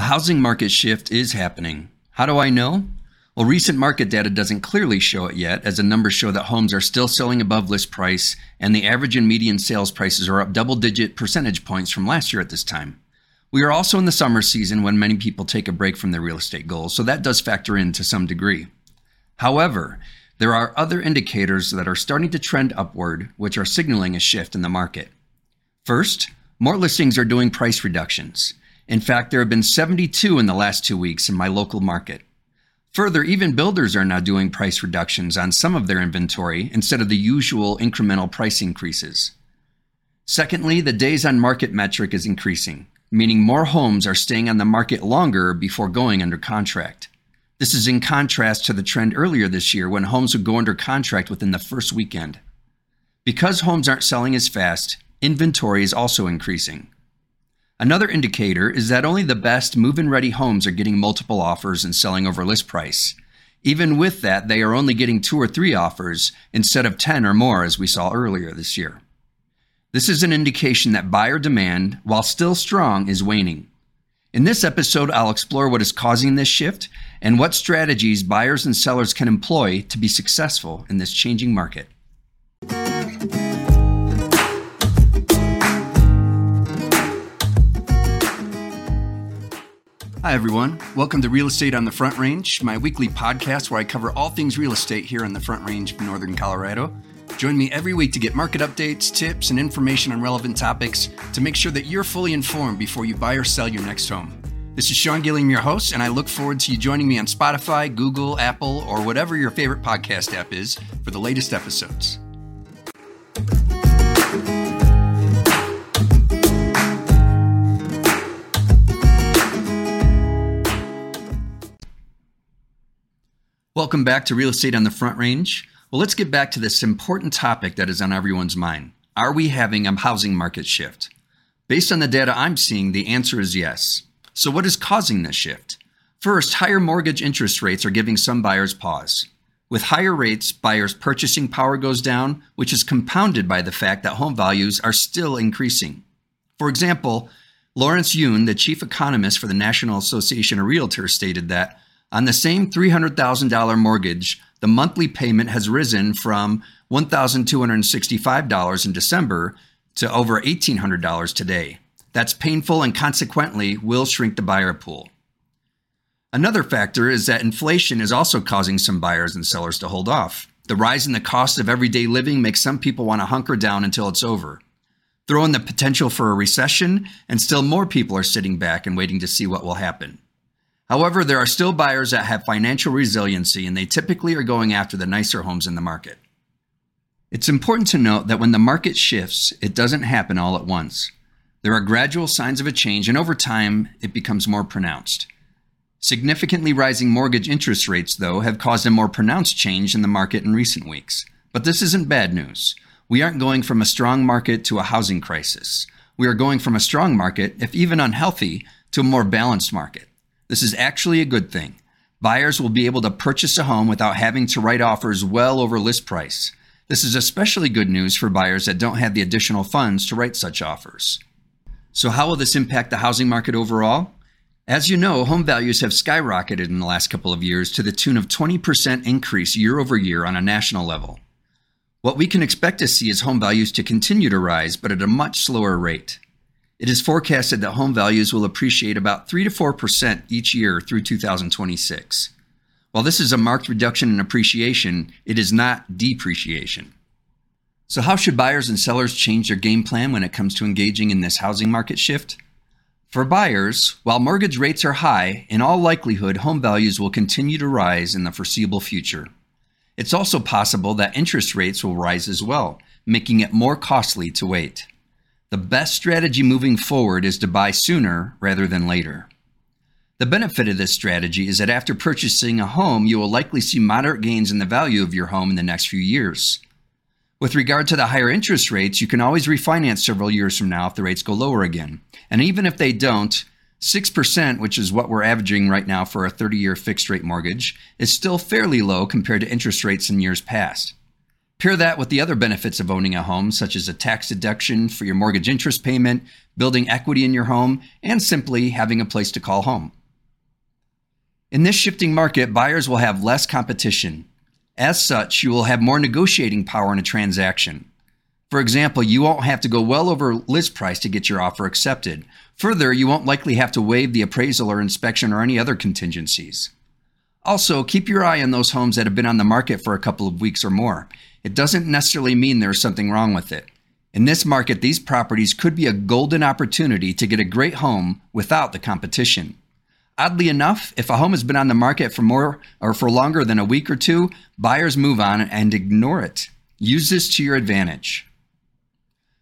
The housing market shift is happening. How do I know? Well, recent market data doesn't clearly show it yet, as the numbers show that homes are still selling above list price, and the average and median sales prices are up double-digit percentage points from last year at this time. We are also in the summer season when many people take a break from their real estate goals, so that does factor in to some degree. However, there are other indicators that are starting to trend upward, which are signaling a shift in the market. First, more listings are doing price reductions. In fact, there have been 72 in the last 2 weeks in my local market. Further, even builders are now doing price reductions on some of their inventory instead of the usual incremental price increases. Secondly, the days on market metric is increasing, meaning more homes are staying on the market longer before going under contract. This is in contrast to the trend earlier this year when homes would go under contract within the first weekend. Because homes aren't selling as fast, inventory is also increasing. Another indicator is that only the best move-in ready homes are getting multiple offers and selling over list price. Even with that, they are only getting 2 or 3 offers instead of 10 or more as we saw earlier this year. This is an indication that buyer demand, while still strong, is waning. In this episode, I'll explore what is causing this shift and what strategies buyers and sellers can employ to be successful in this changing market. Hi everyone, welcome to Real Estate on the Front Range, my weekly podcast where I cover all things real estate here on the Front Range of Northern Colorado. Join me every week to get market updates, tips, and information on relevant topics to make sure that you're fully informed before you buy or sell your next home. This is Sean Gilliam, your host, and I look forward to you joining me on Spotify, Google, Apple, or whatever your favorite podcast app is for the latest episodes. Welcome back to Real Estate on the Front Range. Well, let's get back to this important topic that is on everyone's mind. Are we having a housing market shift? Based on the data I'm seeing, the answer is yes. So what is causing this shift? First, higher mortgage interest rates are giving some buyers pause. With higher rates, buyers' purchasing power goes down, which is compounded by the fact that home values are still increasing. For example, Lawrence Yun, the chief economist for the National Association of Realtors, stated that on the same $300,000 mortgage, the monthly payment has risen from $1,265 in December to over $1,800 today. That's painful and consequently will shrink the buyer pool. Another factor is that inflation is also causing some buyers and sellers to hold off. The rise in the cost of everyday living makes some people want to hunker down until it's over. Throw in the potential for a recession, and still more people are sitting back and waiting to see what will happen. However, there are still buyers that have financial resiliency, and they typically are going after the nicer homes in the market. It's important to note that when the market shifts, it doesn't happen all at once. There are gradual signs of a change, and over time, it becomes more pronounced. Significantly rising mortgage interest rates, though, have caused a more pronounced change in the market in recent weeks. But this isn't bad news. We aren't going from a strong market to a housing crisis. We are going from a strong market, if even unhealthy, to a more balanced market. This is actually a good thing. Buyers will be able to purchase a home without having to write offers well over list price. This is especially good news for buyers that don't have the additional funds to write such offers. So how will this impact the housing market overall? As you know, home values have skyrocketed in the last couple of years to the tune of 20% increase year over year on a national level. What we can expect to see is home values to continue to rise, but at a much slower rate. It is forecasted that home values will appreciate about 3 to 4% each year through 2026. While this is a marked reduction in appreciation, it is not depreciation. So how should buyers and sellers change their game plan when it comes to engaging in this housing market shift? For buyers, while mortgage rates are high, in all likelihood, home values will continue to rise in the foreseeable future. It's also possible that interest rates will rise as well, making it more costly to wait. The best strategy moving forward is to buy sooner rather than later. The benefit of this strategy is that after purchasing a home, you will likely see moderate gains in the value of your home in the next few years. With regard to the higher interest rates, you can always refinance several years from now if the rates go lower again. And even if they don't, 6%, which is what we're averaging right now for a 30-year fixed rate mortgage, is still fairly low compared to interest rates in years past. Pair that with the other benefits of owning a home, such as a tax deduction for your mortgage interest payment, building equity in your home, and simply having a place to call home. In this shifting market, buyers will have less competition. As such, you will have more negotiating power in a transaction. For example, you won't have to go well over list price to get your offer accepted. Further, you won't likely have to waive the appraisal or inspection or any other contingencies. Also, keep your eye on those homes that have been on the market for a couple of weeks or more. It doesn't necessarily mean there's something wrong with it. In this market, these properties could be a golden opportunity to get a great home without the competition. Oddly enough, if a home has been on the market for more or for longer than a week or two, buyers move on and ignore it. Use this to your advantage.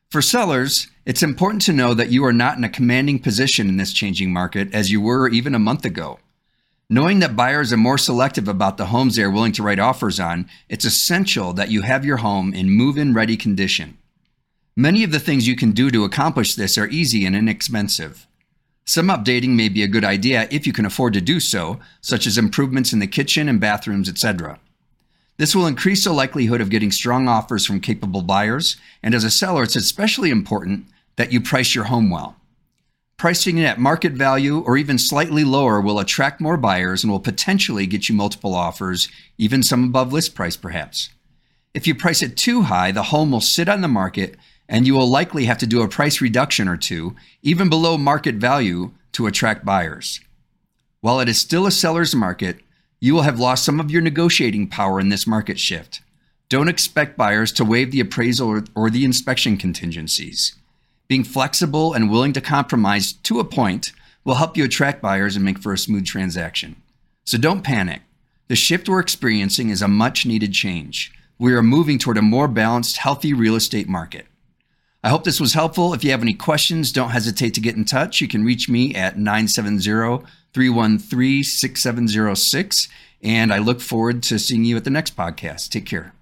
For sellers, it's important to know that you are not in a commanding position in this changing market as you were even a month ago. Knowing that buyers are more selective about the homes they are willing to write offers on, it's essential that you have your home in move-in ready condition. Many of the things you can do to accomplish this are easy and inexpensive. Some updating may be a good idea if you can afford to do so, such as improvements in the kitchen and bathrooms, etc. This will increase the likelihood of getting strong offers from capable buyers, and as a seller, it's especially important that you price your home well. Pricing it at market value or even slightly lower will attract more buyers and will potentially get you multiple offers, even some above list price perhaps. If you price it too high, the home will sit on the market and you will likely have to do a price reduction or two, even below market value, to attract buyers. While it is still a seller's market, you will have lost some of your negotiating power in this market shift. Don't expect buyers to waive the appraisal or the inspection contingencies. Being flexible and willing to compromise to a point will help you attract buyers and make for a smooth transaction. So don't panic. The shift we're experiencing is a much needed change. We are moving toward a more balanced, healthy real estate market. I hope this was helpful. If you have any questions, don't hesitate to get in touch. You can reach me at 970-313-6706. And I look forward to seeing you at the next podcast. Take care.